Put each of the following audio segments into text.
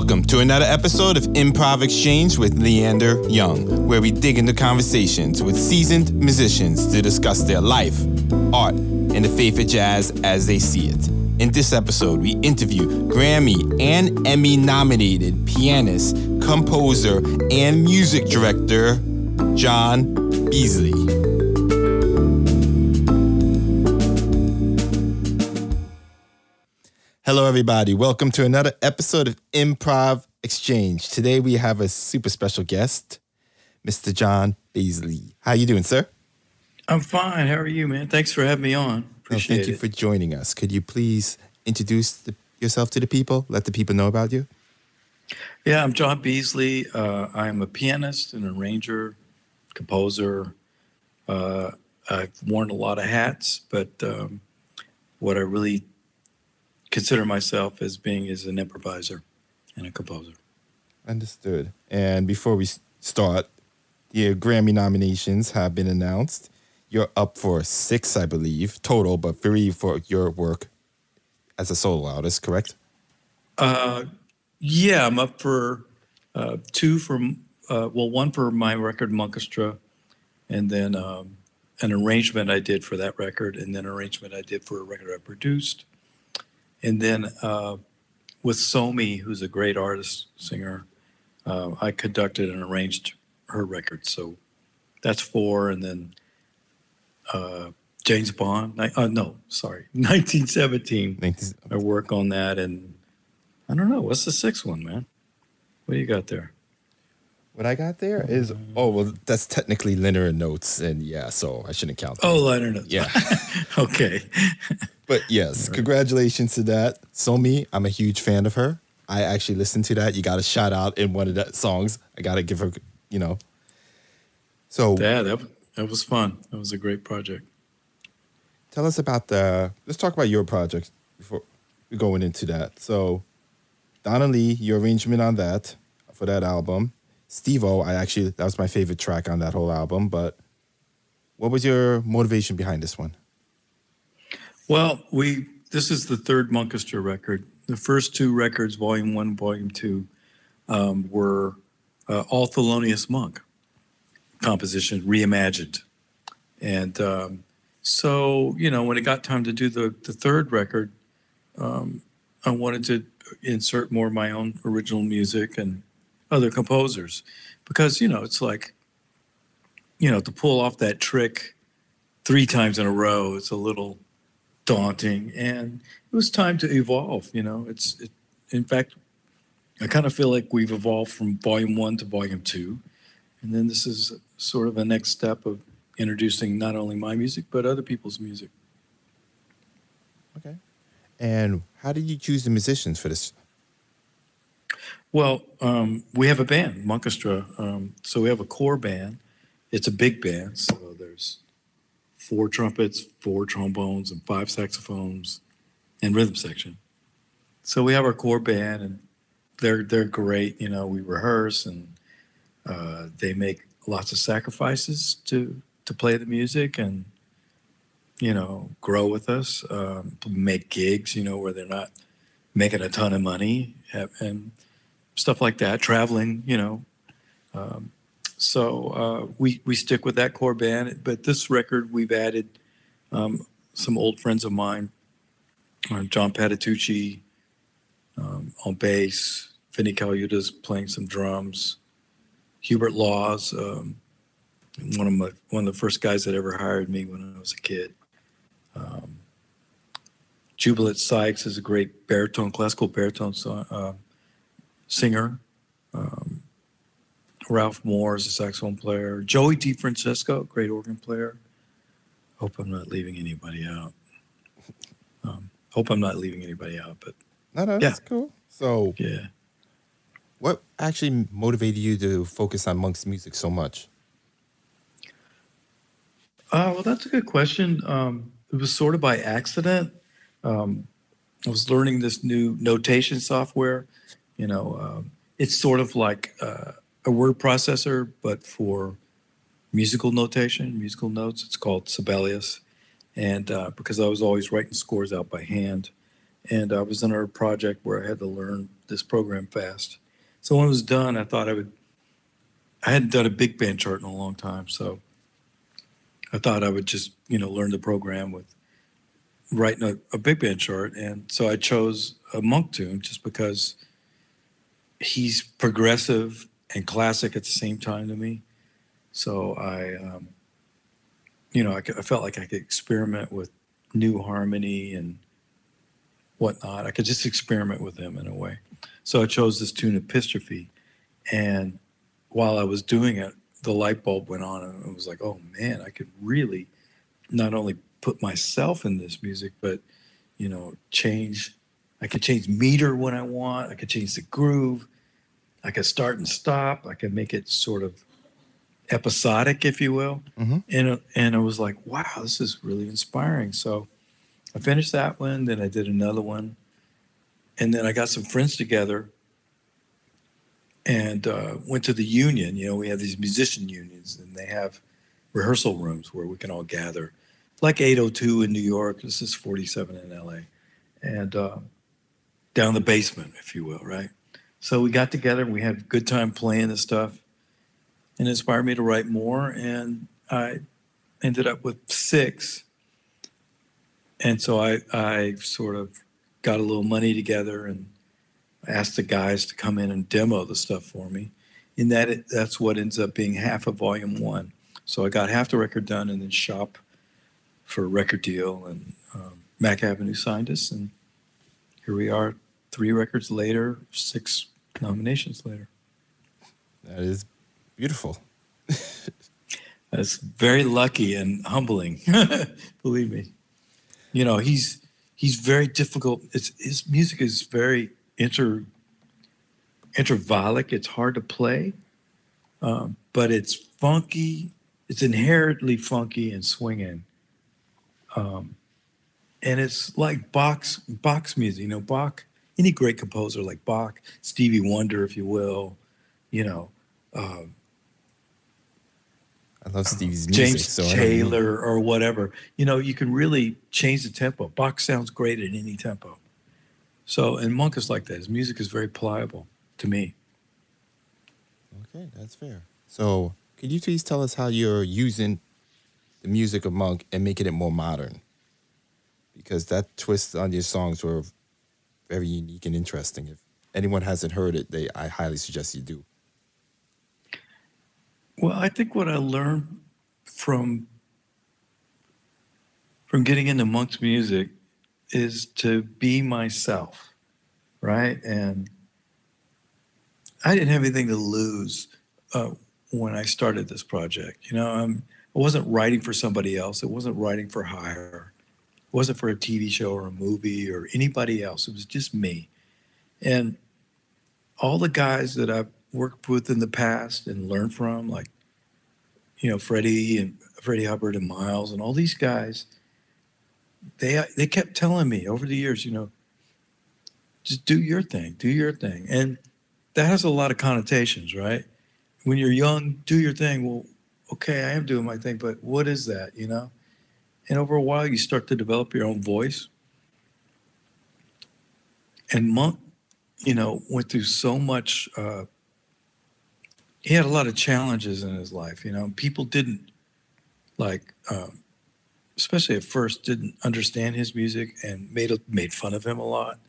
Welcome to another episode of Improv Exchange with Leander Young, where we dig into conversations with seasoned musicians to discuss their life, art, and the faith of jazz as they see it. In this episode, we interview Grammy and Emmy-nominated pianist, composer, and music director, John Beasley. Hello, everybody. Welcome to another episode of Improv Exchange. Today, we have a super special guest, Mr. John Beasley. How you doing, sir? I'm fine. How are you, man? Thanks for having me on. Appreciate it. Thank you for joining us. Could you please introduce yourself to the people? Let the people know about you. Yeah, I'm John Beasley. I'm a pianist and arranger, composer. I've worn a lot of hats, but what I really consider myself as being is an improviser and a composer. Understood. And before we start, your Grammy nominations have been announced. You're up for 6, I believe, total, but 3 for your work as a solo artist, correct? Yeah, I'm up for 2 from, 1 for my record, Monkestra, and then an arrangement I did for that record, and then an arrangement I did for a record I produced. And then with Somi, who's a great artist, singer, I conducted and arranged her record. So that's 4. And then James Bond, 1917. I work on that. And I don't know, what's the 6th one, man? What do you got there? What I got there is, that's technically liner notes. And yeah, so I shouldn't count that. Oh, liner notes. Yeah. Okay. But yes, right. Congratulations to that. Somi, I'm a huge fan of her. I actually listened to that. You got a shout out in one of the songs. I got to give her, you know. So yeah, that was fun. That was a great project. Tell us about let's talk about your project before going into that. So Donnelly, your arrangement on that, for that album. Steve-O, that was my favorite track on that whole album, but what was your motivation behind this one? Well, this is the 3rd Monkestra record. The first 2 records, Volume 1, Volume 2, were all Thelonious Monk compositions, reimagined. And so, you know, when it got time to do the 3rd record, I wanted to insert more of my own original music and other composers, because, you know, it's like, you know, to pull off that trick 3 times in a row, it's a little daunting, and it was time to evolve, you know. In fact, I kind of feel like we've evolved from Volume 1 to Volume 2, and then this is sort of the next step of introducing not only my music, but other people's music. Okay. And how did you choose the musicians for this? Well, we have a band, Monkestra. So we have a core band. It's a big band. So there's 4 trumpets, 4 trombones, and 5 saxophones, and rhythm section. So we have our core band, and they're great. You know, we rehearse, and they make lots of sacrifices to play the music and, you know, grow with us. Make gigs, you know, where they're not making a ton of money and stuff like that, traveling, you know. We stick with that core band, but this record we've added some old friends of mine, John Patitucci on bass, Vinnie Colaiuta's playing some drums, Hubert Laws, one of the first guys that ever hired me when I was a kid. Jubilant Sykes is a great classical baritone song, singer. Ralph Moore is a saxophone player. Joey DeFrancesco, great organ player. Hope I'm not leaving anybody out. But no, that's cool. So yeah, what actually motivated you to focus on Monk's music so much? Well, that's a good question. It was sort of by accident. I was learning this new notation software. You know, it's sort of like a word processor, but for musical notation, musical notes. It's called Sibelius. And because I was always writing scores out by hand, And I was in a project where I had to learn this program fast. So when it was done, I thought I hadn't done a big band chart in a long time. So I thought I would just, learn the program with writing a big band chart. And so I chose a Monk tune just because he's progressive and classic at the same time to me. So I felt like I could experiment with new harmony and whatnot. I could just experiment with him in a way. So I chose this tune, Epistrophy. And while I was doing it, the light bulb went on, and it was like, oh man, I could really not only put myself in this music, but, I could change meter when I want. I could change the groove. I could start and stop. I could make it sort of episodic, if you will. Mm-hmm. And I was like, wow, this is really inspiring. So I finished that one, then I did another one. And then I got some friends together and went to the union. We have these musician unions, and they have rehearsal rooms where we can all gather. Like 802 in New York. This is 47 in L.A. And down the basement, if you will, right? So we got together, and we had a good time playing this stuff, and it inspired me to write more, and I ended up with 6. And so I sort of got a little money together and asked the guys to come in and demo the stuff for me, and that's what ends up being half of Volume 1. So I got half the record done and then shop for a record deal, and Mack Avenue signed us, and here we are 3 records later, 6 nominations later. That is beautiful. That's very lucky and humbling, believe me. He's very difficult. His music is very intervallic. It's hard to play, but it's funky. It's inherently funky and swinging. And it's like Bach's music, Bach, any great composer like Bach, Stevie Wonder, if you will, I love Stevie's music. James Taylor or whatever. You can really change the tempo. Bach sounds great at any tempo. So, and Monk is like that. His music is very pliable to me. Okay, that's fair. So, could you please tell us how you're using the music of Monk and making it more modern? Because that twist on your songs were very unique and interesting. If anyone hasn't heard it, I highly suggest you do. Well, I think what I learned from getting into Monk's music is to be myself, right? And I didn't have anything to lose when I started this project. I wasn't writing for somebody else. It wasn't writing for hire. It wasn't for a TV show or a movie or anybody else. It was just me. And all the guys that I've worked with in the past and learned from, like, Freddie Hubbard and Miles and all these guys, they kept telling me over the years, just do your thing. And that has a lot of connotations, right? When you're young, do your thing. Well, okay, I am doing my thing, but what is that, And over a while, you start to develop your own voice. And Monk, went through so much. He had a lot of challenges in his life, People didn't, especially at first, didn't understand his music and made fun of him a lot.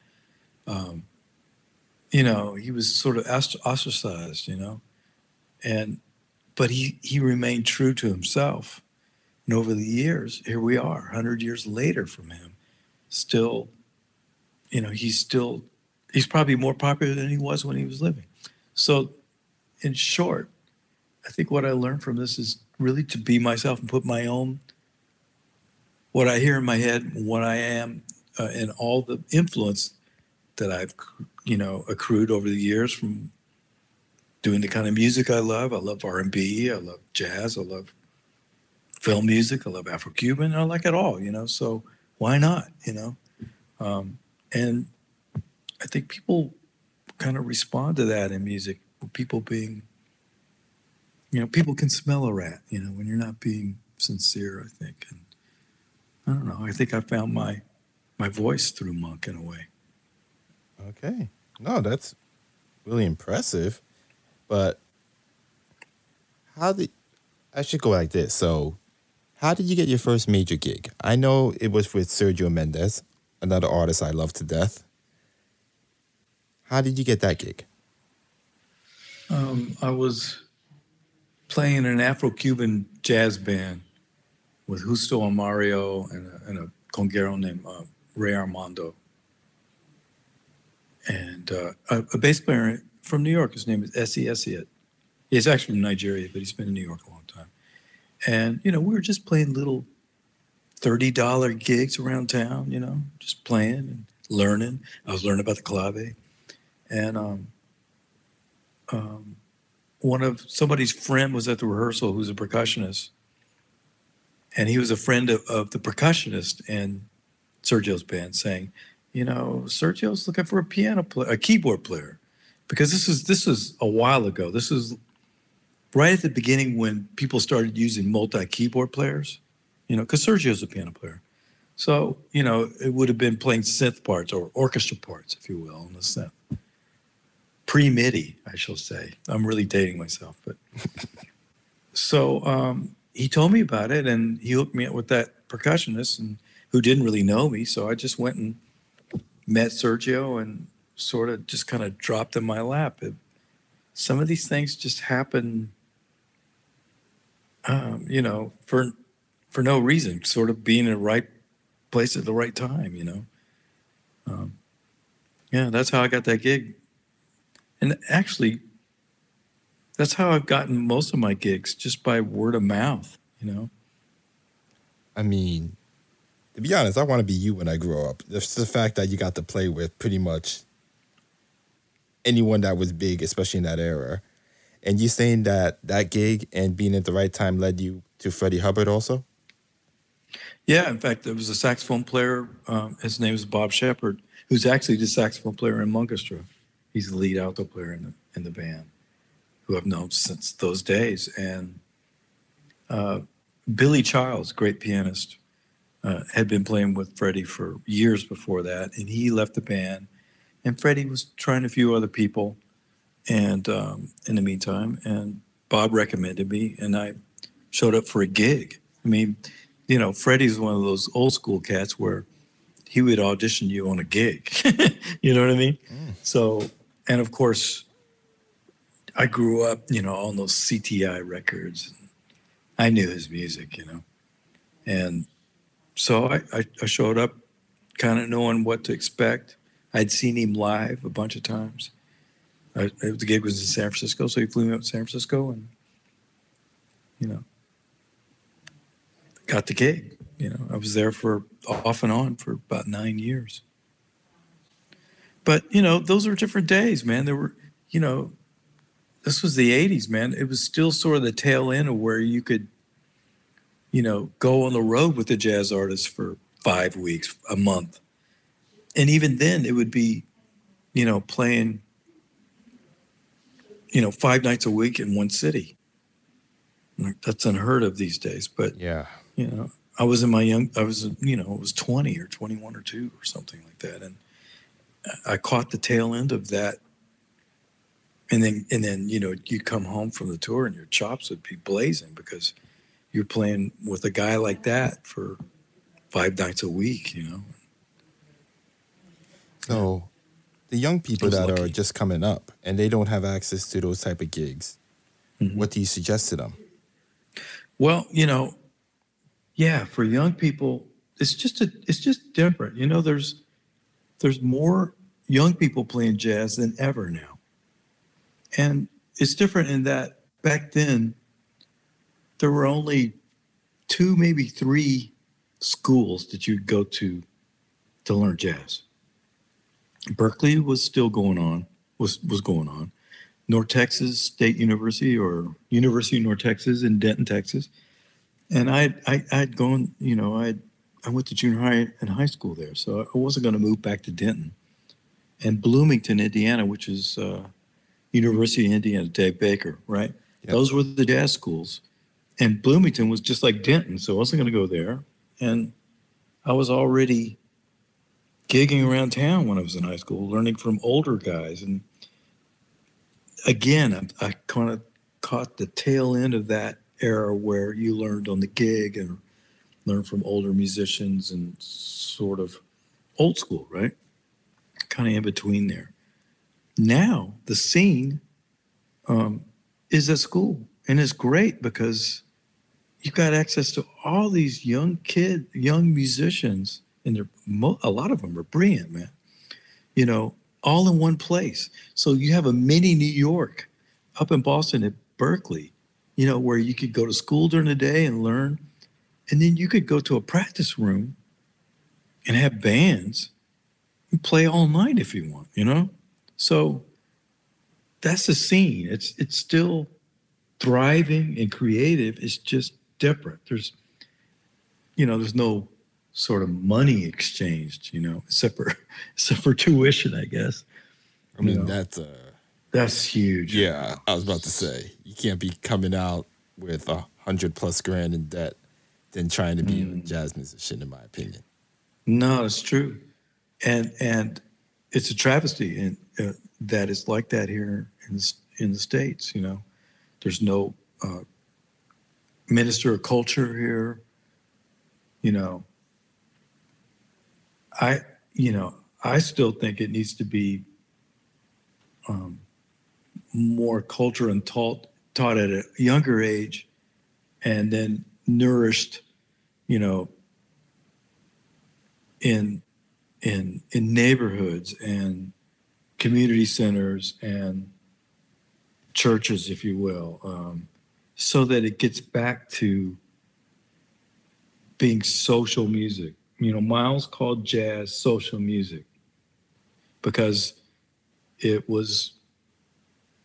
He was sort of ostracized, But he remained true to himself. And over the years, here we are, 100 years later from him, still, he's probably more popular than he was when he was living. So in short, I think what I learned from this is really to be myself and put my own, what I hear in my head, what I am, and all the influence that I've, accrued over the years from doing the kind of music I love. I love R&B, I love jazz, I love film music, I love Afro-Cuban, I like it all, so why not, And I think people kind of respond to that in music, people being, people can smell a rat, when you're not being sincere, I think. And I don't know, I think I found my my voice through Monk in a way. Okay. No, that's really impressive. But I should go like this. So how did you get your first major gig? I know it was with Sergio Mendes, another artist I love to death. How did you get that gig? I was playing in an Afro-Cuban jazz band with Justo Amario and a conguero named Ray Armando. And a bass player from New York, his name is Essie Essiet. He's actually from Nigeria, but he's been in New York a long time. And, you know, we were just playing little $30 gigs around town, you know, just playing and learning. I was learning about the clave. And somebody's friend was at the rehearsal who's a percussionist. And he was a friend of the percussionist in Sergio's band, saying, you know, Sergio's looking for a keyboard player. Because this was a while ago. This was right at the beginning when people started using multi-keyboard players, you know, because Sergio's a piano player. So, you know, it would have been playing synth parts or orchestra parts, if you will, on the synth. Pre-MIDI, I shall say. I'm really dating myself. But so he told me about it, and he hooked me up with that percussionist and who didn't really know me. So I just went and met Sergio and sort of just kind of dropped in my lap. Some of these things just happen, you know, for no reason, sort of being in the right place at the right time, you know. Yeah, that's how I got that gig. And actually, that's how I've gotten most of my gigs, just by word of mouth, you know. I mean, to be honest, I want to be you when I grow up. It's the fact that you got to play with pretty much anyone that was big, especially in that era. And you saying that gig and being at the right time led you to Freddie Hubbard also? Yeah, in fact, there was a saxophone player. His name is Bob Shepard, who's actually the saxophone player in Monkestra. He's the lead alto player in the band, who I've known since those days. And Billy Childs, great pianist, had been playing with Freddie for years before that, and he left the band. And Freddie was trying a few other people, and in the meantime, and Bob recommended me, and I showed up for a gig. I mean, you know, Freddie's one of those old school cats where he would audition you on a gig. You know what I mean? Mm. So, and of course, I grew up, you know, on those CTI records. I knew his music, you know, and so I showed up, kind of knowing what to expect. I'd seen him live a bunch of times. The gig was in San Francisco, so he flew me up to San Francisco, and, you know, got the gig. You know, I was there for off and on for about 9 years. But, you know, those were different days, man. There were, you know, this was the 80s, man. It was still sort of the tail end of where you could, you know, go on the road with the jazz artist for 5 weeks, a month. And even then, it would be, you know, playing, you know, 5 nights a week in one city. That's unheard of these days. But, yeah, you know, I was 20 or 21 or 2 or something like that. And I caught the tail end of that. And then, you know, you'd come home from the tour and your chops would be blazing because you're playing with a guy like that for 5 nights a week, you know. So the young people that are just coming up and they don't have access to those type of gigs, mm-hmm. What do you suggest to them? Well, you know, yeah, for young people, it's just different. You know, there's more young people playing jazz than ever now. And it's different in that back then, there were only 2, maybe 3 schools that you'd go to learn jazz. Berkeley was still going on, was going on. North Texas State University or University of North Texas in Denton, Texas. And I'd gone, you know, I went to junior high and high school there, so I wasn't going to move back to Denton. And Bloomington, Indiana, which is University of Indiana, Dave Baker, right? Yep. Those were the jazz schools. And Bloomington was just like Denton, so I wasn't going to go there. And I was already gigging around town when I was in high school, learning from older guys. And again, I kind of caught the tail end of that era where you learned on the gig and learned from older musicians and sort of old school, right? Kind of in between there. Now the scene is at school, and it's great because you've got access to all these young musicians, and a lot of them are brilliant, man. You know, all in one place. So you have a mini New York up in Boston at Berkeley, you know, where you could go to school during the day and learn, and then you could go to a practice room and have bands and play all night if you want, you know? So that's the scene. It's still thriving and creative. It's just different. There's, you know, there's no sort of money exchanged, you know, except for tuition, I guess. I mean, you know, that's huge. Yeah, I was about to say, you can't be coming out with $100+ grand in debt than trying to be a jazz musician, in my opinion. No, it's true, and it's a travesty, and that it's like that here in the States. You know, there's no minister of culture here. You know, I still think it needs to be more culture and taught at a younger age, and then nourished, you know, in neighborhoods and community centers and churches, if you will, so that it gets back to being social music. You know, Miles called jazz social music because it was,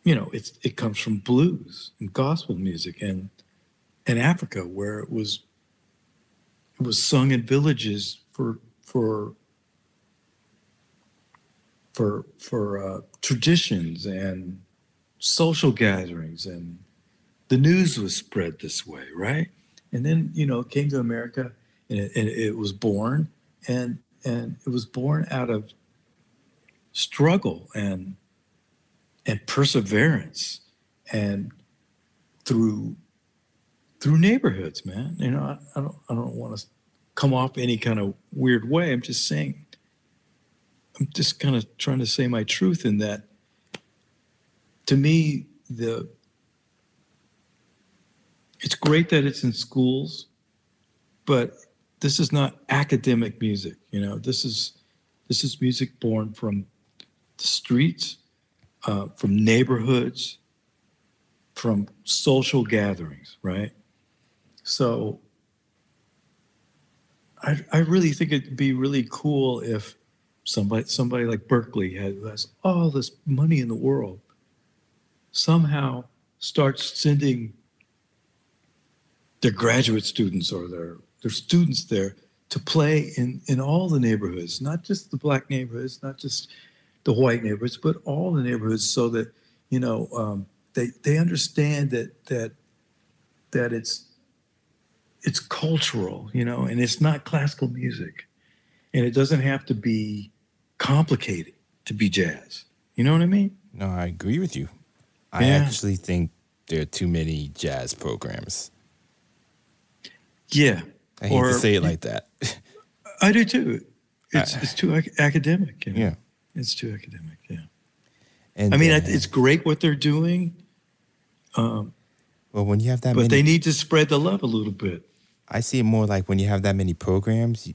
you know, it comes from blues and gospel music and in Africa, where it was sung in villages for traditions and social gatherings, and the news was spread this way, right? And then, you know, it came to America, and it was born, and it was born out of struggle and perseverance, and through neighborhoods, man. You know, I don't want to come off any kind of weird way. I'm just saying, I'm just kind of trying to say my truth in that. To me, it's great that it's in schools, but this is not academic music. You know, this is music born from the streets, from neighborhoods, from social gatherings, right? So I really think it'd be really cool if somebody like Berkeley, who has all this money in the world, somehow starts sending their graduate students or their students there to play in all the neighborhoods, not just the black neighborhoods, not just the white neighborhoods, but all the neighborhoods, so that, you know, they understand that it's cultural, you know, and it's not classical music, and it doesn't have to be complicated to be jazz. You know what I mean? No, I agree with you. Yeah. I actually think there are too many jazz programs. Yeah. I hate to say it like that. I do too. It's too academic. You know? Yeah. It's too academic. Yeah. And I mean, it's great what they're doing. Well, when you have that but many, they need to spread the love a little bit. I see it more like when you have that many programs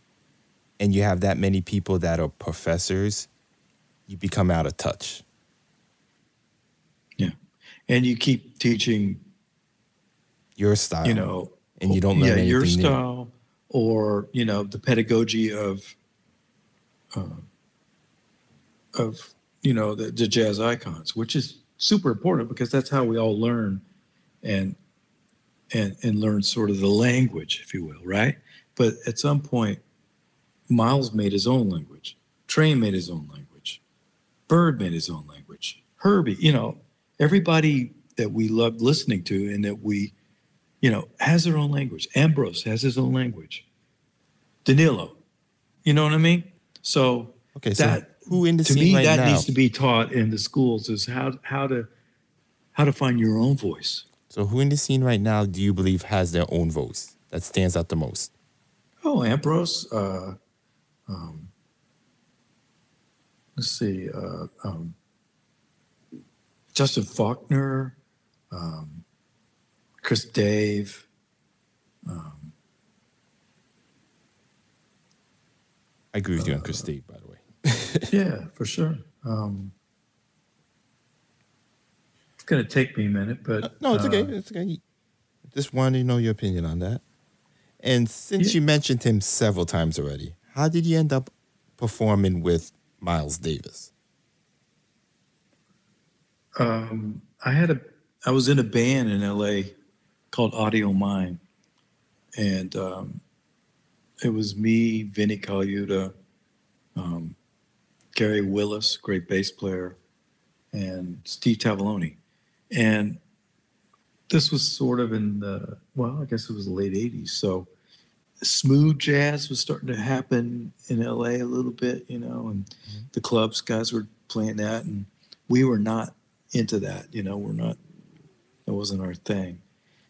and you have that many people that are professors, you become out of touch. Yeah. And you keep teaching your style, you know, and you don't learn anything your style new. Or, you know, the pedagogy of you know, the jazz icons, which is super important because that's how we all learn and learn sort of the language, if you will, right? But at some point, Miles made his own language. Train made his own language. Bird made his own language. Herbie, you know, everybody that we loved listening to and that we, you know, has their own language. Ambrose has his own language. Danilo, you know what I mean? So Okay, so that, who in the to scene me, right that now? Needs to be taught in the schools is how to find your own voice. So who in the scene right now do you believe has their own voice that stands out the most? Oh, Ambrose. Let's see. Justin Faulkner, Chris Dave. I agree with you on Chris Dave, by the way. Yeah, for sure. It's going to take me a minute, but... no, it's okay. It's okay. Just wanted to know your opinion on that. And since you mentioned him several times already, how did you end up performing with Miles Davis? I was in a band in L.A. called Audio Mind. And it was me, Vinnie Colaiuta, Gary Willis, great bass player, and Steve Tavoloni. And this was sort of in the, well, I guess it was the late 80s. So smooth jazz was starting to happen in LA a little bit, you know, and the clubs guys were playing that. And we were not into that, you know, that wasn't our thing.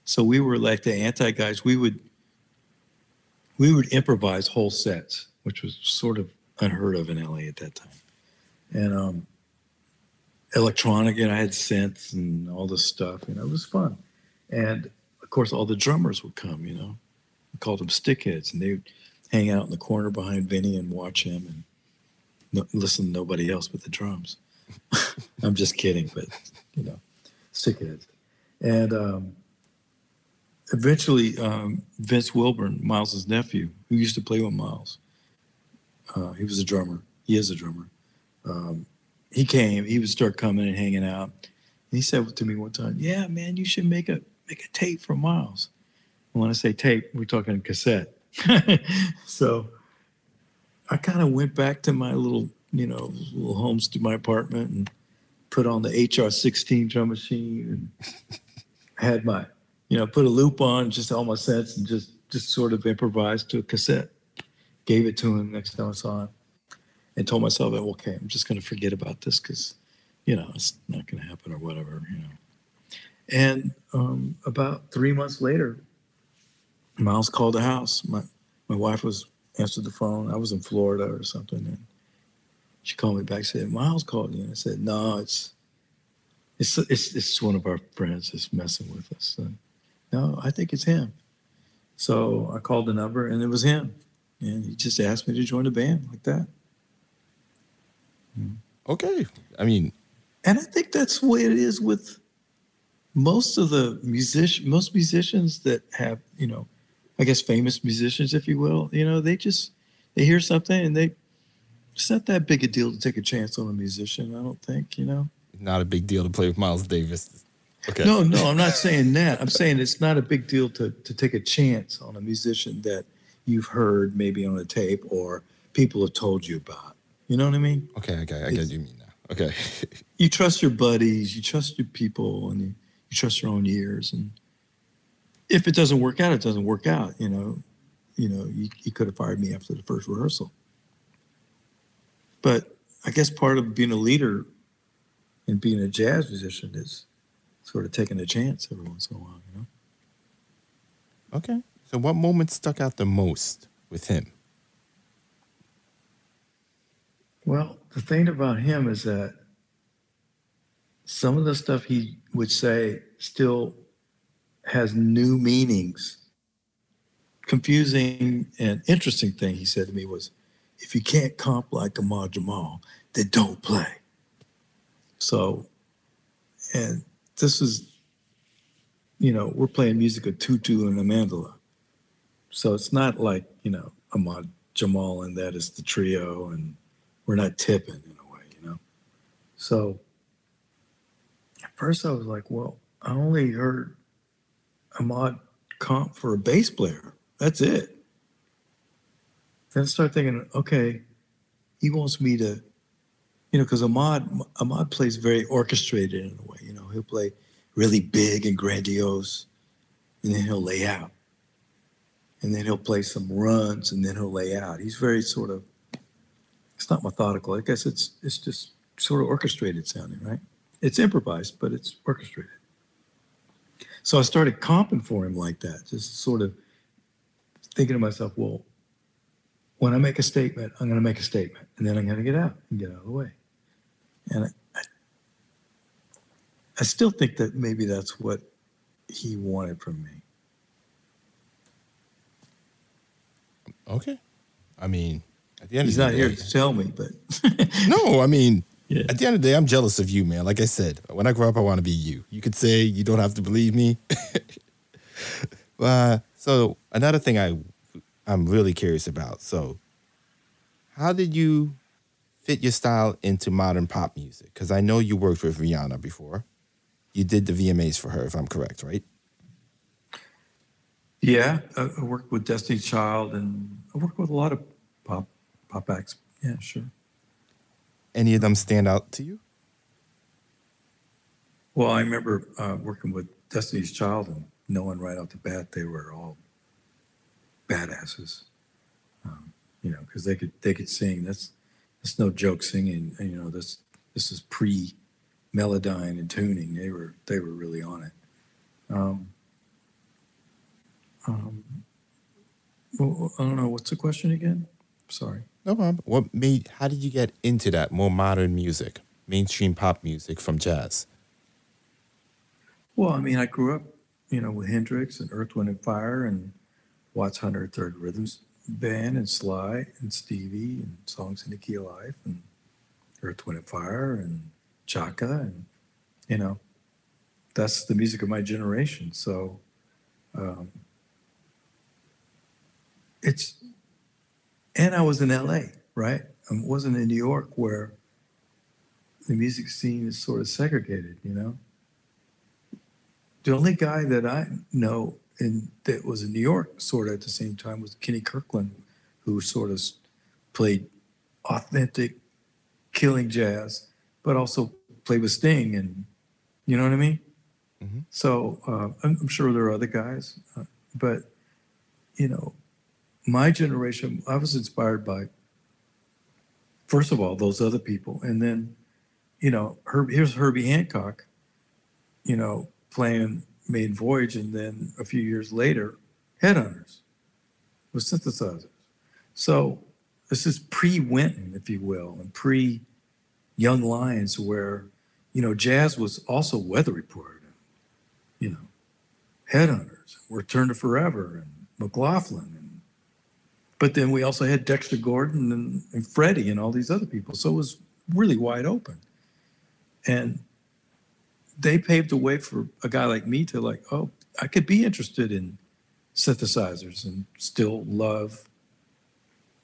So we were like the anti guys. We would improvise whole sets, which was sort of unheard of in LA at that time. And electronic, and I had synths and all this stuff, you know, it was fun. And of course, all the drummers would come, you know, we called them stickheads, and they would hang out in the corner behind Vinny and watch him and listen to nobody else but the drums. I'm just kidding, but you know, stickheads. And eventually, Vince Wilburn, Miles's nephew, who used to play with Miles, he was a drummer. He is a drummer. He came. He would start coming and hanging out. And he said to me one time, "Yeah, man, you should make a tape for Miles." And when I say tape, we're talking cassette. So I kind of went back to my little homes to my apartment and put on the HR-16 drum machine and had my, put a loop on, just all my sets, and just sort of improvised to a cassette. Gave it to him next time I saw him, and told myself, okay, I'm just going to forget about this because, it's not going to happen or whatever, And about 3 months later, Miles called the house. My wife answered the phone. I was in Florida or something, and she called me back and said, "Miles called you." And I said, "No, it's one of our friends that's messing with us." And, "No, I think it's him." So I called the number, and it was him. And he just asked me to join the band like that. Okay. I mean. And I think that's the way it is with most of the musicians that have, I guess famous musicians, if you will, they hear something and it's not that big a deal to take a chance on a musician, I don't think, Not a big deal to play with Miles Davis. Okay. No, I'm not saying that. I'm saying it's not a big deal to take a chance on a musician that you've heard maybe on a tape or people have told you about. You know what I mean? Okay. I get you mean now. Okay. You trust your buddies, you trust your people, and you trust your own ears. And if it doesn't work out, it doesn't work out. You could have fired me after the first rehearsal. But I guess part of being a leader and being a jazz musician is sort of taking a chance every once in a while, Okay. So what moment stuck out the most with him? Well, the thing about him is that some of the stuff he would say still has new meanings. Confusing and interesting thing he said to me was, "If you can't comp like Ahmad Jamal, then don't play." So, and this is, we're playing music of Tutu and a mandala. So it's not like, Ahmad Jamal and that is the trio, and we're not tipping in a way, So at first I was like, well, I only heard Ahmad comp for a bass player. That's it. Then I started thinking, okay, he wants me to, because Ahmad plays very orchestrated in a way, he'll play really big and grandiose, and then he'll lay out. And then he'll play some runs, and then he'll lay out. He's very sort of it's not methodical. I guess it's just sort of orchestrated sounding, right? It's improvised, but it's orchestrated. So I started comping for him like that, just sort of thinking to myself, well, when I make a statement, I'm going to make a statement, and then I'm going to get out and get out of the way. And I still think that maybe that's what he wanted from me. Okay. I mean, at the end of the day, he's not here to tell me, but no, I mean, yeah. At the end of the day, I'm jealous of you, man. Like I said, when I grow up, I want to be you. You could say you don't have to believe me. So another thing I'm really curious about. So how did you fit your style into modern pop music? Because I know you worked with Rihanna before. You did the VMAs for her, if I'm correct, right? Yeah, I worked with Destiny's Child, and I worked with a lot of pop acts. Yeah, sure. Any of them stand out to you? Well, I remember working with Destiny's Child and knowing right off the bat they were all badasses, you know, because they could sing. That's no joke singing. You know, this is pre-Melodyne and tuning. They were really on it. Well, I don't know. What's the question again? Sorry. No problem. How did you get into that more modern music, mainstream pop music from jazz? Well, I mean, I grew up, you know, with Hendrix and Earth, Wind, and Fire and Watts Hunter Third Rhythms Band and Sly and Stevie and Songs in the Key of Life and Earth, Wind, and Fire and Chaka and, you know, that's the music of my generation. So, and I was in LA, right? I wasn't in New York where the music scene is sort of segregated, you know? The only guy that I know that was in New York sort of at the same time was Kenny Kirkland, who sort of played authentic, killing jazz, but also played with Sting and, you know what I mean? Mm-hmm. So I'm sure there are other guys, but, you know, my generation, I was inspired by, first of all, those other people. And then, you know, here's Herbie Hancock, you know, playing Maiden Voyage. And then a few years later, Headhunters with synthesizers. So this is pre-Winton, if you will, and pre-Young Lions where, you know, jazz was also Weather Report, and, you know, Headhunters, Return to Forever, and McLaughlin. But then we also had Dexter Gordon and Freddie and all these other people. So it was really wide open. And they paved the way for a guy like me to like, oh, I could be interested in synthesizers and still love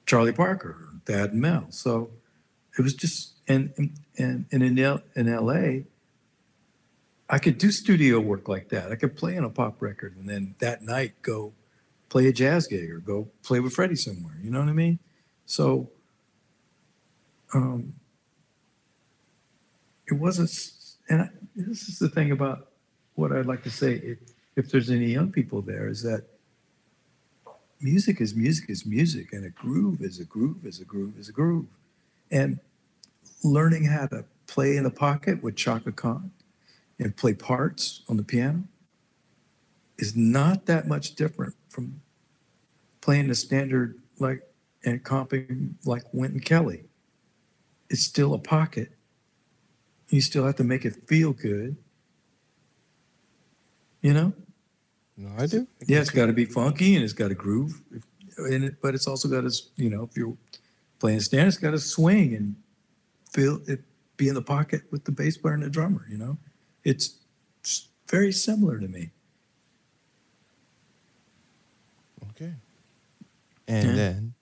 Charlie Parker or Thad and Mel. So it was just, and in LA, I could do studio work like that. I could play on a pop record and then that night go play a jazz gig or go play with Freddie somewhere. You know what I mean? So it wasn't, and this is the thing about what I'd like to say, if there's any young people there, is that music is music is music, and a groove is a groove is a groove is a groove. And learning how to play in the pocket with Chaka Khan and play parts on the piano is not that much different from playing the standard like and comping like Wynton Kelly. It's still a pocket. You still have to make it feel good. You know? No, I do. Yeah, it's got to be funky and it's got a groove in it, but it's also got to, you know, if you're playing standard, it's got to swing and feel it, be in the pocket with the bass player and the drummer, you know? It's very similar to me. Okay. And then,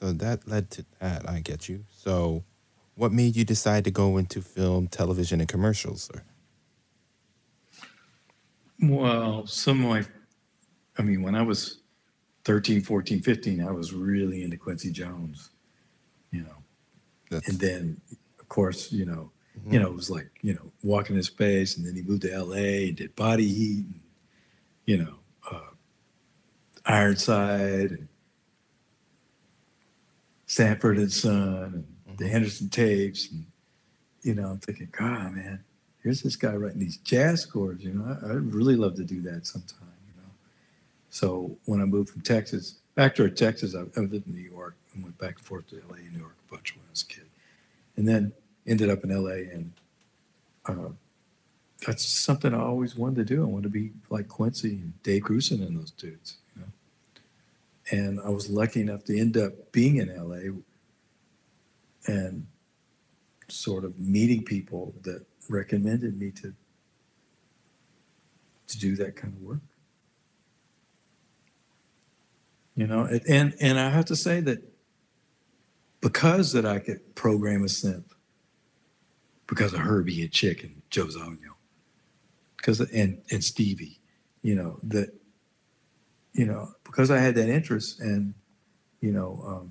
so that led to that, I get you. So what made you decide to go into film, television, and commercials, sir? Well, when I was 13, 14, 15, I was really into Quincy Jones, you know. And then, of course, you know, mm-hmm. you know, it was like, you know, Walking in Space, and then he moved to L.A. and did Body Heat, and, you know, Ironside, and Sanford and Son, and the Henderson tapes, and, you know, I'm thinking, God, man, here's this guy writing these jazz chords, you know, I'd really love to do that sometime, you know. So when I moved from Texas, back to Texas, I lived in New York and went back and forth to L.A. and New York a bunch when I was a kid. And then ended up in L.A. and that's something I always wanted to do. I wanted to be like Quincy and Dave Grusin and those dudes, you know. And I was lucky enough to end up being in L.A. and sort of meeting people that recommended me to do that kind of work. You know, and I have to say that because that I could program a synth because of Herbie and Chick and Joe Zogno, because and Stevie, you know, that, you know, because I had that interest and, you know,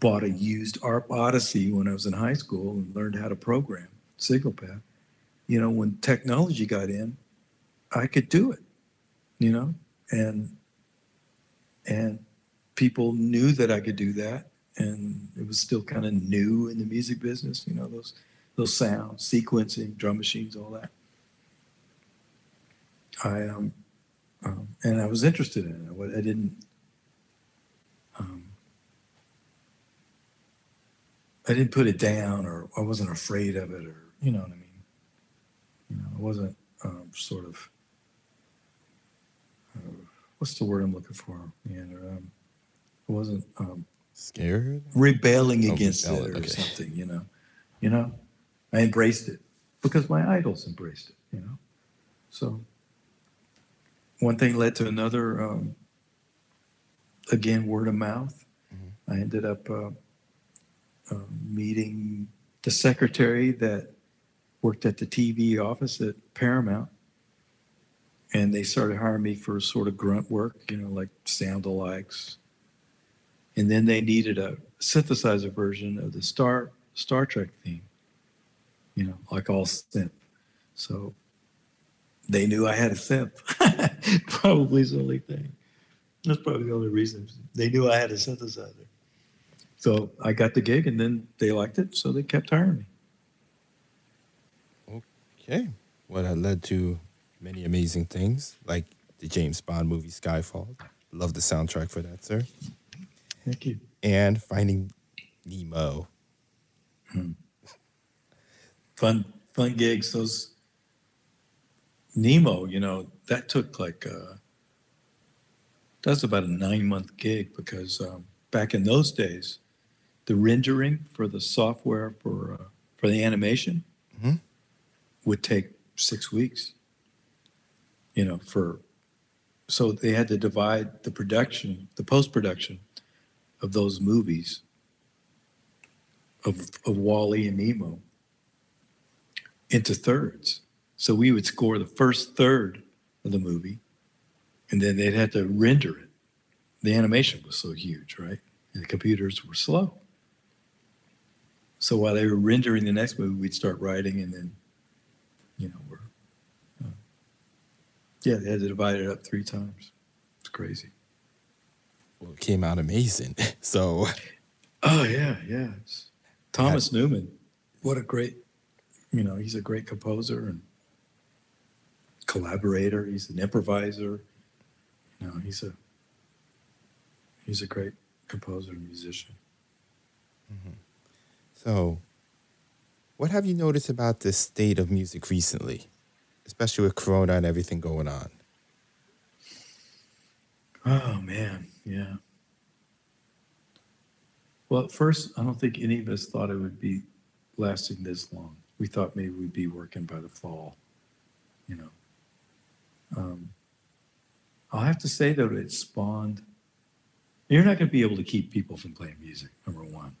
bought a used ARP Odyssey when I was in high school and learned how to program signal path. You know, when technology got in, I could do it, you know, and people knew that I could do that. And it was still kind of new in the music business, you know, those sounds, sequencing, drum machines, all that. And I was interested in it. I didn't, put it down, or I wasn't afraid of it, or, you know what I mean? You know, I wasn't sort of, what's the word I'm looking for? I wasn't scared, rebelling against it or something, you know. You know, I embraced it because my idols embraced it, you know. So one thing led to another. Again, word of mouth. Mm-hmm. I ended up meeting the secretary that worked at the TV office at Paramount. And they started hiring me for sort of grunt work, you know, like sound-alikes. And then they needed a synthesizer version of the Star Trek theme, you know, like all synth. So they knew I had a synth. Probably the only thing. That's probably the only reason. They knew I had a synthesizer. So I got the gig, and then they liked it, so they kept hiring me. Okay. Well, that led to many amazing things, like the James Bond movie Skyfall. Love the soundtrack for that, sir. Thank you. And Finding Nemo. Fun gigs. Those Nemo, you know, that took like that's about a 9-month gig because back in those days, the rendering for the software for the animation would take 6 weeks. You know, so they had to divide the production, the post-production of those movies of WALL-E and Nemo into thirds. So we would score the first third of the movie, and then they'd have to render it. The animation was so huge, right? And the computers were slow. So while they were rendering the next movie, we'd start writing, and then, you know, yeah, they had to divide it up 3 times. It's crazy. Well, it came out amazing. So. Oh, yeah. It's Thomas Newman. What a great, you know, he's a great composer and collaborator. He's an improviser. You know, he's a great composer and musician. Mm-hmm. So what have you noticed about the state of music recently? Especially with Corona and everything going on. Oh, man, yeah. Well, at first, I don't think any of us thought it would be lasting this long. We thought maybe we'd be working by the fall, you know. I'll have to say, though, it spawned. You're not going to be able to keep people from playing music, number one.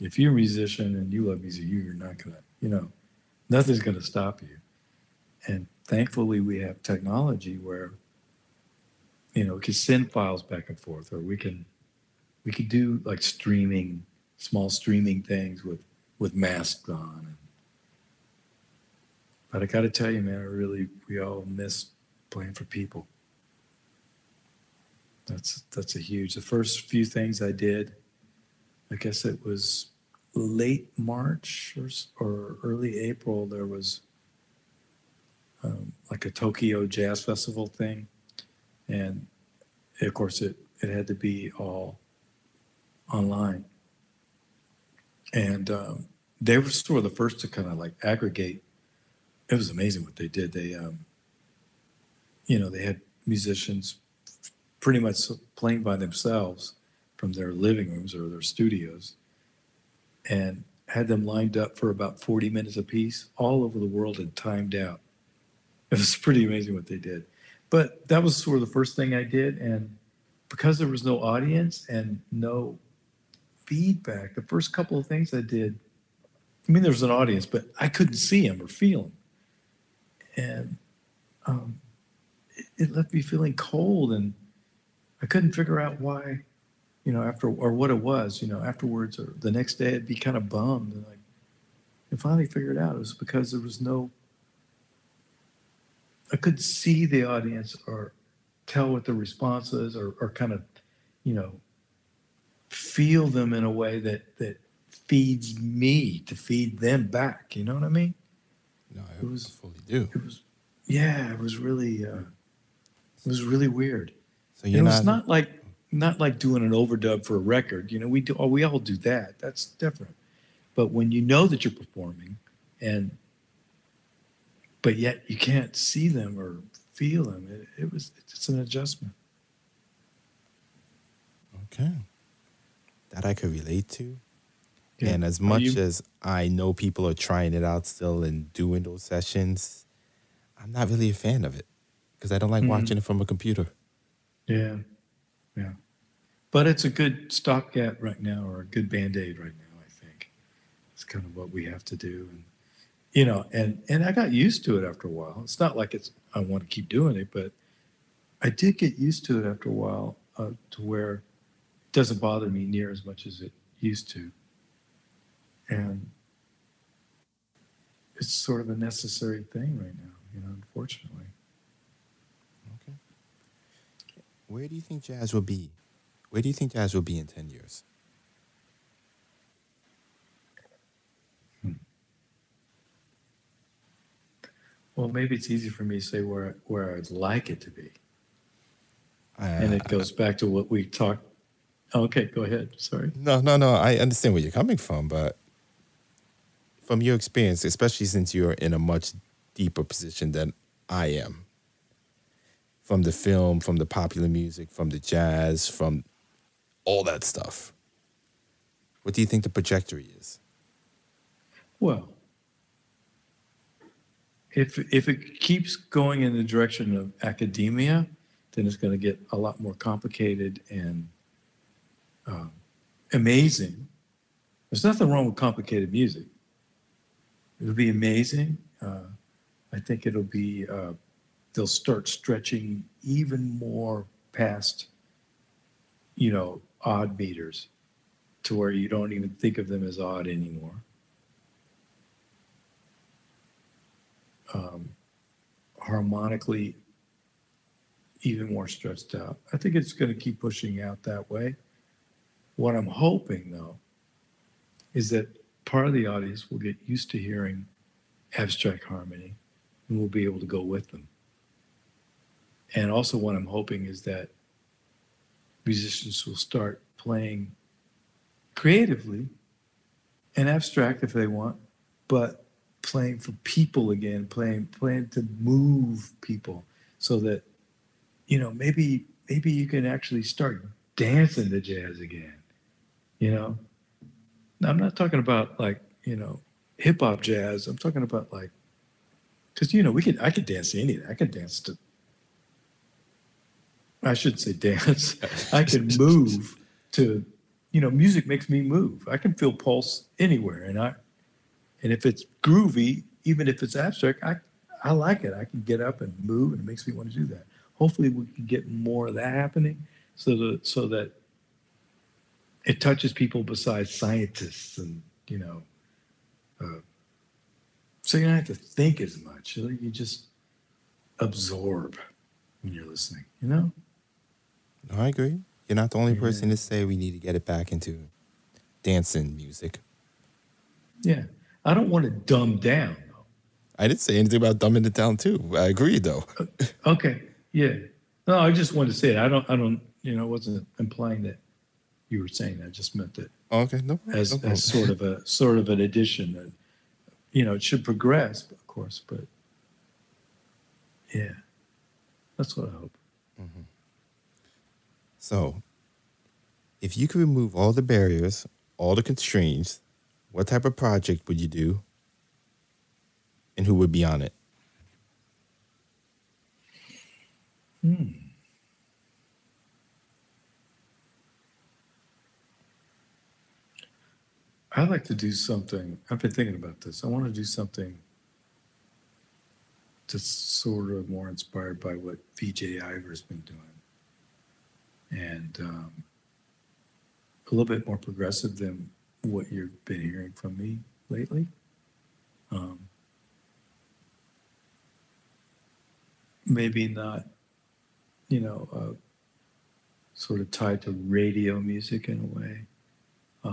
If you're a musician and you love music, you're not going to, you know, nothing's going to stop you. And thankfully, we have technology where, you know, we can send files back and forth, or we can do like streaming, small streaming things with masks on. But I got to tell you, man, we all miss playing for people. That's a huge. The first few things I did I guess it was late March or early April, there was like a Tokyo Jazz Festival thing. And of course it had to be all online. And they were sort of the first to kind of like aggregate. It was amazing what they did. They, they had musicians pretty much playing by themselves from their living rooms or their studios, and had them lined up for about 40 minutes apiece all over the world and timed out. It was pretty amazing what they did. But that was sort of the first thing I did. And because there was no audience and no feedback, the first couple of things I did, I mean, there was an audience, but I couldn't see them or feel them. And it left me feeling cold, and I couldn't figure out why, what it was, afterwards or the next day, I'd be kind of bummed. And I finally figured it out. It was because there was I couldn't see the audience or tell what the response is or kind of, feel them in a way that feeds me to feed them back. You know what I mean? No, I fully do. It was really weird. So you're not like doing an overdub for a record. We all do that. That's different. But when you know that you're performing but yet you can't see them or feel them, it's an adjustment. Okay. That I could relate to. Yeah. And as much as I know people are trying it out still and doing those sessions, I'm not really a fan of it because I don't like watching it from a computer. Yeah. Yeah. But it's a good stopgap right now, or a good Band-Aid right now, I think. It's kind of what we have to do. And, and I got used to it after a while. It's not like I want to keep doing it, but I did get used to it after a while to where it doesn't bother me near as much as it used to. And it's sort of a necessary thing right now, unfortunately. Okay. Where do you think jazz will be? Where do you think jazz will be in 10 years? Well, maybe it's easy for me to say where I'd like it to be. And it goes back to what we talked. Oh, okay, go ahead. Sorry. No. I understand where you're coming from, but from your experience, especially since you're in a much deeper position than I am, from the film, from the popular music, from the jazz, from all that stuff, what do you think the trajectory is? Well, if it keeps going in the direction of academia, then it's going to get a lot more complicated and amazing. There's nothing wrong with complicated music. It'll be amazing. I think it'll be, they'll start stretching even more past, odd meters to where you don't even think of them as odd anymore. Harmonically even more stretched out. I think it's going to keep pushing out that way. What I'm hoping, though, is that part of the audience will get used to hearing abstract harmony and will be able to go with them. And also what I'm hoping is that musicians will start playing creatively and abstract if they want, but playing for people again, playing to move people, so that, maybe you can actually start dancing to jazz again, Now, I'm not talking about hip hop jazz. I'm talking about because I could dance to anything. I could dance to. I shouldn't say dance. I can move to, music makes me move. I can feel pulse anywhere, and if it's groovy, even if it's abstract, I like it. I can get up and move, and it makes me want to do that. Hopefully we can get more of that happening so that it touches people besides scientists and, so you don't have to think as much. You just absorb when you're listening, No, I agree. You're not the only person to say we need to get it back into dancing music. Yeah. I don't want to dumb down, though. I didn't say anything about dumbing it down, too. I agree, though. Okay. Yeah. No, I just wanted to say it. I don't, you know, I wasn't implying that you were saying that. I just meant that. Okay. No problem. As sort of an addition. That, you know, it should progress, of course, but yeah. That's what I hope. Mm-hmm. So, if you could remove all the barriers, all the constraints, what type of project would you do, and who would be on it? I'd like to do something. I've been thinking about this. I want to do something that's sort of more inspired by what VJ Ivor's been doing, and a little bit more progressive than what you've been hearing from me lately. Maybe not, you know, sort of tied to radio music in a way.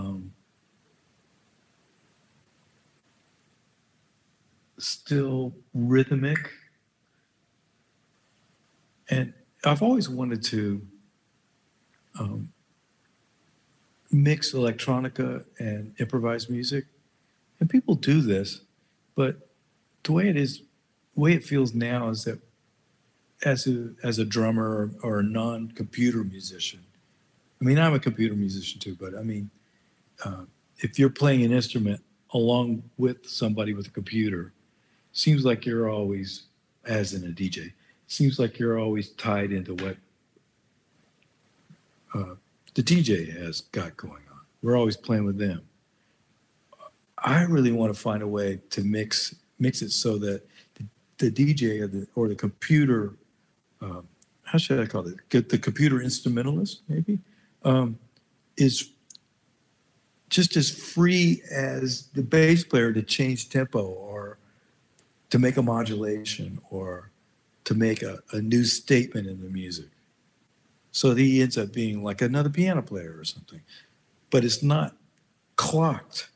Still rhythmic. And I've always wanted to mix electronica and improvised music, and people do this, but the way it feels now is that as a drummer or a non-computer musician, I mean, I'm a computer musician too, but I mean, if you're playing an instrument along with somebody with a computer, seems like you're always, as in a DJ, seems like you're always tied into what the DJ has got going on. We're always playing with them. I really want to find a way to mix it so that the DJ or the computer, how should I call it? Get the computer instrumentalist maybe, is just as free as the bass player to change tempo or to make a modulation or to make a new statement in the music. So that he ends up being like another piano player or something, but it's not clocked.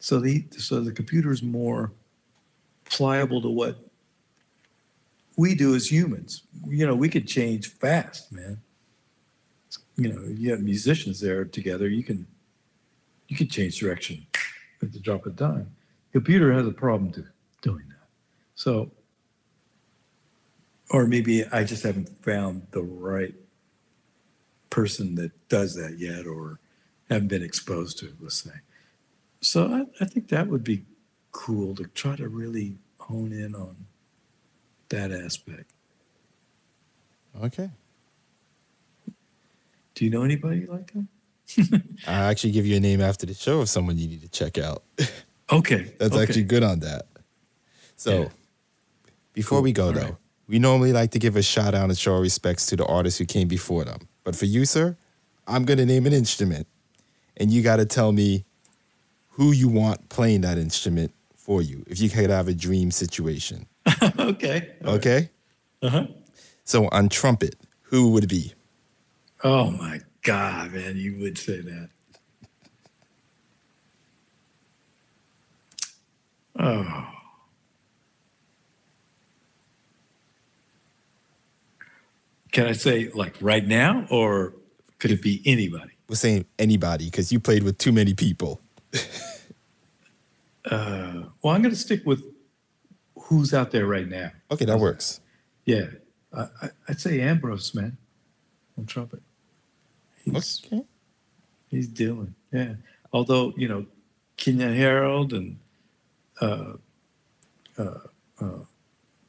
So the computer is more pliable to what we do as humans. You know, we could change fast, man. You know, you have musicians there together. You can change direction at the drop of a dime. Computer has a problem doing that. So. Or maybe I just haven't found the right person that does that yet, or haven't been exposed to it, let's say. So I think that would be cool to try to really hone in on that aspect. Okay. Do you know anybody like that? I'll actually give you a name after the show of someone you need to check out. Okay. That's okay. Actually good on that. So yeah. Before cool. We go, all though, right. We normally like to give a shout out and show our respects to the artists who came before them. But for you, sir, I'm going to name an instrument. And you got to tell me who you want playing that instrument for you, if you could have a dream situation. Okay. All okay? Right. Uh-huh. So on trumpet, who would it be? Oh, my God, man, you would say that. Oh. Can I say, like, right now, or could it be anybody? We're saying anybody, because you played with too many people. Well, I'm going to stick with who's out there right now. Okay, that works. Yeah. I'd say Ambrose, man, on trumpet. Okay. He's dealing, yeah. Although, you know, Kenya Harold and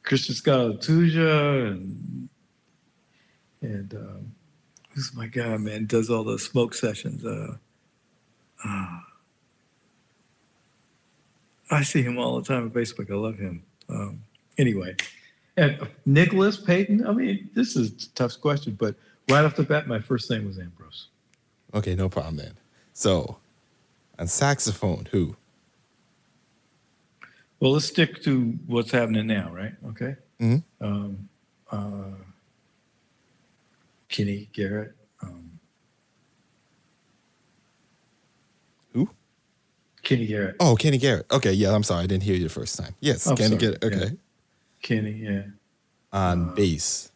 Christian Scott Tuja and who's my guy, man, does all those smoke sessions. I see him all the time on Facebook. I love him. Anyway, and Nicholas Payton, I mean, this is a tough question, but right off the bat, my first name was Ambrose. Okay, no problem, man. So, on saxophone, who? Well, let's stick to what's happening now, right? Okay. Mm-hmm. Kenny Garrett, Kenny Garrett. Oh, Kenny Garrett. Okay, yeah, I'm sorry. I didn't hear you the first time. Yes, I'm Kenny Garrett. Okay. Yeah. Kenny, yeah. On bass.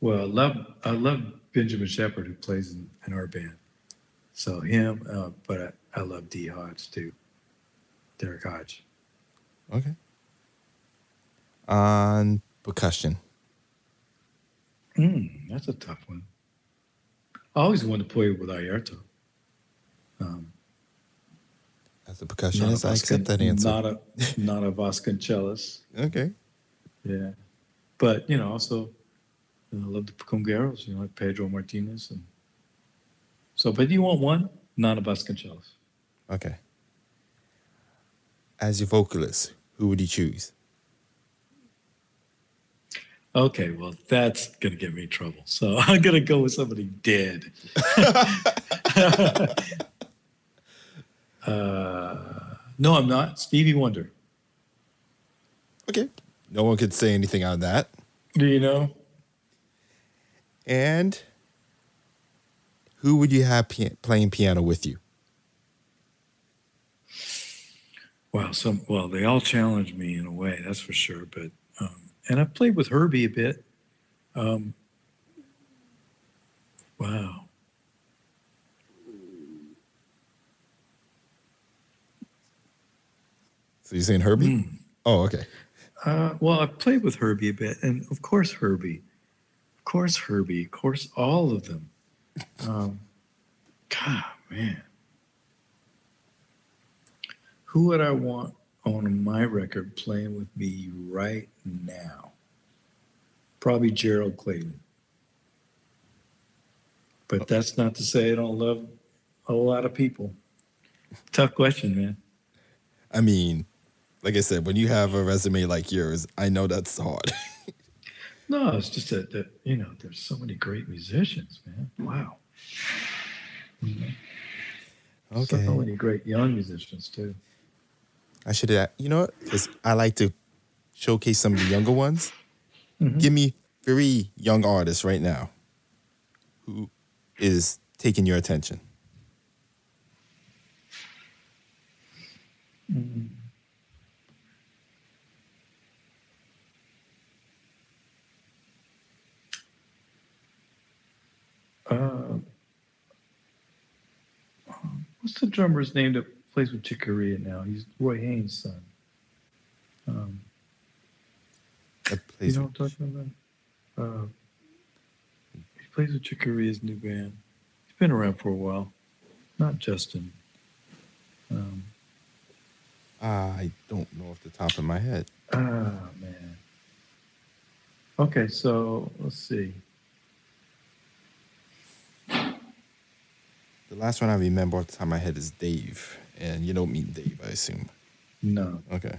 Well, I love Benjamin Shepard, who plays in our band. So him, but I love D. Hodge, too. Derek Hodge. Okay. On percussion. That's a tough one. I always wanted to play with Ayerto. As a percussionist, I accept that answer. Not a Vasconcelos. Okay. Yeah. But, you know, also, I love the congueros, you know, like Pedro Martinez. And so, but you want one? Not a Vasconcelos. Okay. As your vocalist, who would you choose? Okay, well, that's going to get me in trouble. So I'm going to go with somebody dead. No, I'm not. Stevie Wonder. Okay. No one could say anything on that. Do you know? And who would you have playing piano with you? Wow. Well, they all challenge me in a way, that's for sure. But and I've played with Herbie a bit. Wow. So you're saying Herbie? Oh, okay. Well, I've played with Herbie a bit, and of course Herbie. Of course Herbie. Of course all of them. God, man. Who would I want on my record playing with me right now? Probably Gerald Clayton. But that's not to say I don't love a lot of people. Tough question, man. I mean, like I said, when you have a resume like yours, I know that's hard. No, it's just that, you know, there's so many great musicians, man. Wow. Mm-hmm. Okay. So many great young musicians, too. I should have, you know what? Because I like to showcase some of the younger ones. Mm-hmm. Give me 3 young artists right now who is taking your attention. Mm-hmm. What's the drummer's name that plays with Chick Corea now? He's Roy Haynes' son. You know what I'm talking about? He plays with Chick Corea's new band. He's been around for a while. Not Justin. I don't know off the top of my head. Ah, man. Okay, so let's see. The last one I remember off the top of my head is Dave. And you don't mean Dave, I assume. No. Okay.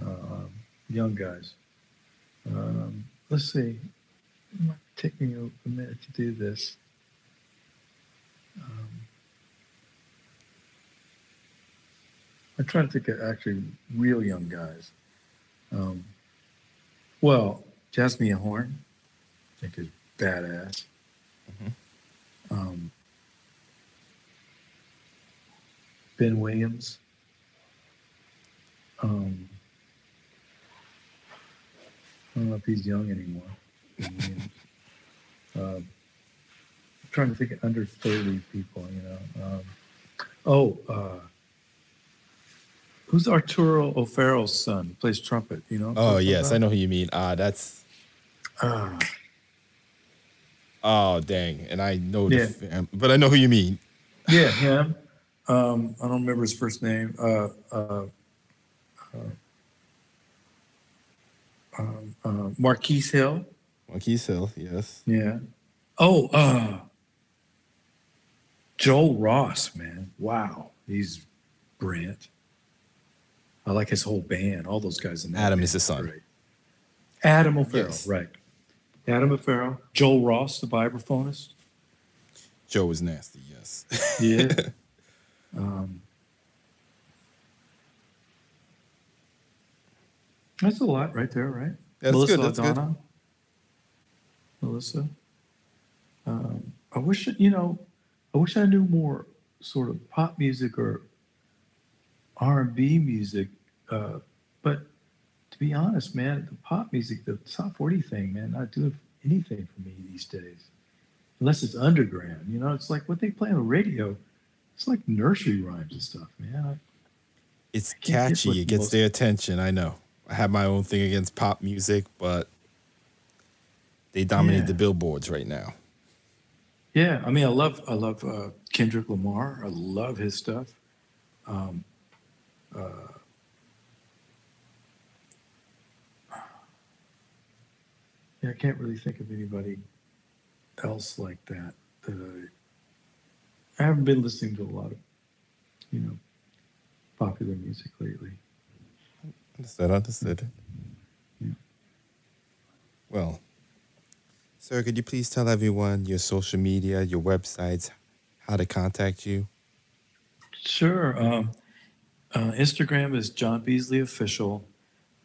Young guys. Let's see. It might take me a minute to do this. I'm trying to think of actually real young guys. Well, Jasmine Horn, I think, is badass. Mm-hmm. Ben Williams. I don't know if he's young anymore. I'm trying to think of under 30 people, you know. Who's Arturo O'Farrell's son? He plays trumpet, you know? Oh, yes, I know who you mean. That's... Oh, dang. And I know but I know who you mean. Yeah, him. I don't remember his first name. Marquise Hill. Marquise Hill, yes. Yeah. Oh, Joel Ross, man. Wow. He's brilliant. I like his whole band, all those guys in there. Adam is his son. Right. Adam O'Farrell, yes. Right. Adam O'Farrell, Joel Ross, the vibraphonist. Joe is nasty, yes. Yeah. That's a lot right there, right? That's Melissa good, that's O'Donnell. Good. Melissa. I wish I knew more sort of pop music or R&B music. But to be honest, man, the pop music, the top 40 thing, man, not doing anything for me these days. Unless it's underground, you know, it's like what they play on the radio. It's like nursery rhymes and stuff, man. It's catchy. It gets their attention. I know. I have my own thing against pop music, but they dominate the billboards right now. Yeah, I mean, I love Kendrick Lamar. I love his stuff. Yeah, I can't really think of anybody else like that. I haven't been listening to a lot of, you know, popular music lately. Understood. Yeah. Well, sir, could you please tell everyone your social media, your websites, how to contact you? Sure. Instagram is John Beasley Official.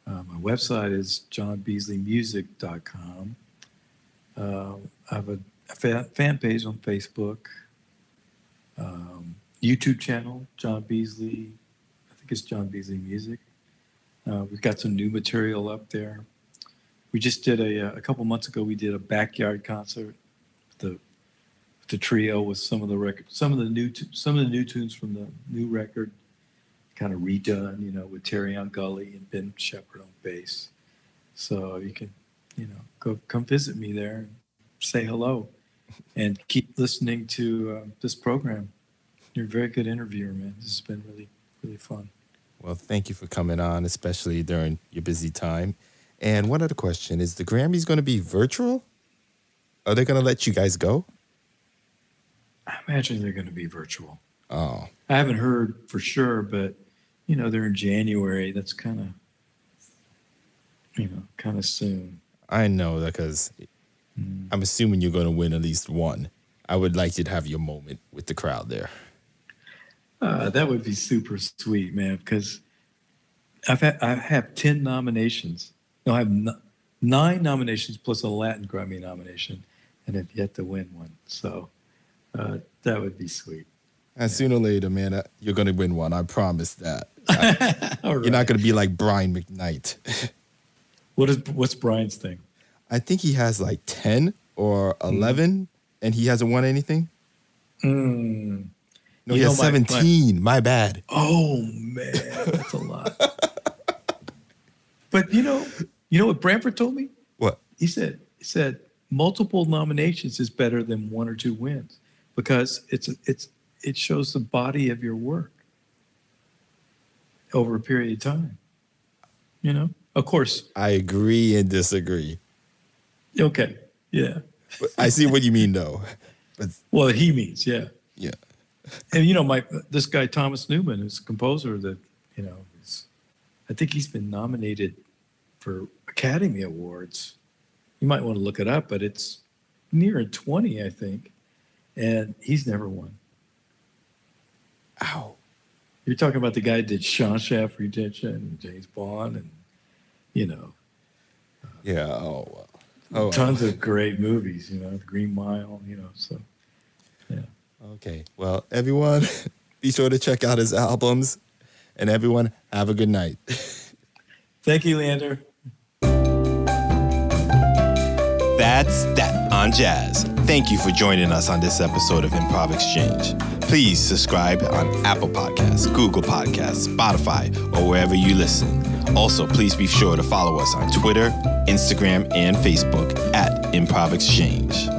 My website is johnbeasleymusic.com. I have a fan page on Facebook. YouTube channel, John Beasley. I think it's John Beasley Music. We've got some new material up there. We just did a couple months ago. We did a backyard concert. The trio with some of the new tunes from the new record, kind of redone, you know, with Terry on Gully and Ben Shepard on bass. So you can, you know, come visit me there and say hello. And keep listening to this program. You're a very good interviewer, man. This has been really, really fun. Well, thank you for coming on, especially during your busy time. And one other question. Is the Grammys going to be virtual? Are they going to let you guys go? I imagine they're going to be virtual. Oh. I haven't heard for sure, but, you know, they're in January. That's kind of soon. I know that because... I'm assuming you're going to win at least one. I would like you to have your moment with the crowd there. That would be super sweet, man, because I have 10 nominations. No, I have 9 nominations plus a Latin Grammy nomination, and have yet to win one. So that would be sweet. And sooner or later, man, you're going to win one. I promise that. You're not going to be like Brian McKnight. What's Brian's thing? I think he has like 10 or 11, and he hasn't won anything. No, he has 17. My bad. Oh, man. That's a lot. But, you know what Branford told me? What? He said multiple nominations is better than 1 or 2 wins because it shows the body of your work over a period of time. You know? Of course. I agree and disagree. Okay. Yeah. I see what you mean, though. Well, he means, yeah. Yeah. And this guy Thomas Newman, who's a composer that I think he's been nominated for Academy Awards. You might want to look it up, but it's near 20, I think, and he's never won. Ow. You're talking about the guy that did Shawshank Redemption and James Bond, and yeah. Oh. Wow. Oh, tons of great movies, The Green Mile, so, yeah. Okay, well, everyone, be sure to check out his albums, and everyone, have a good night. Thank you, Leander. That's that on jazz. Thank you for joining us on this episode of Improv Exchange. Please subscribe on Apple Podcasts, Google Podcasts, Spotify, or wherever you listen. Also, please be sure to follow us on Twitter, Instagram, and Facebook at Improv Exchange.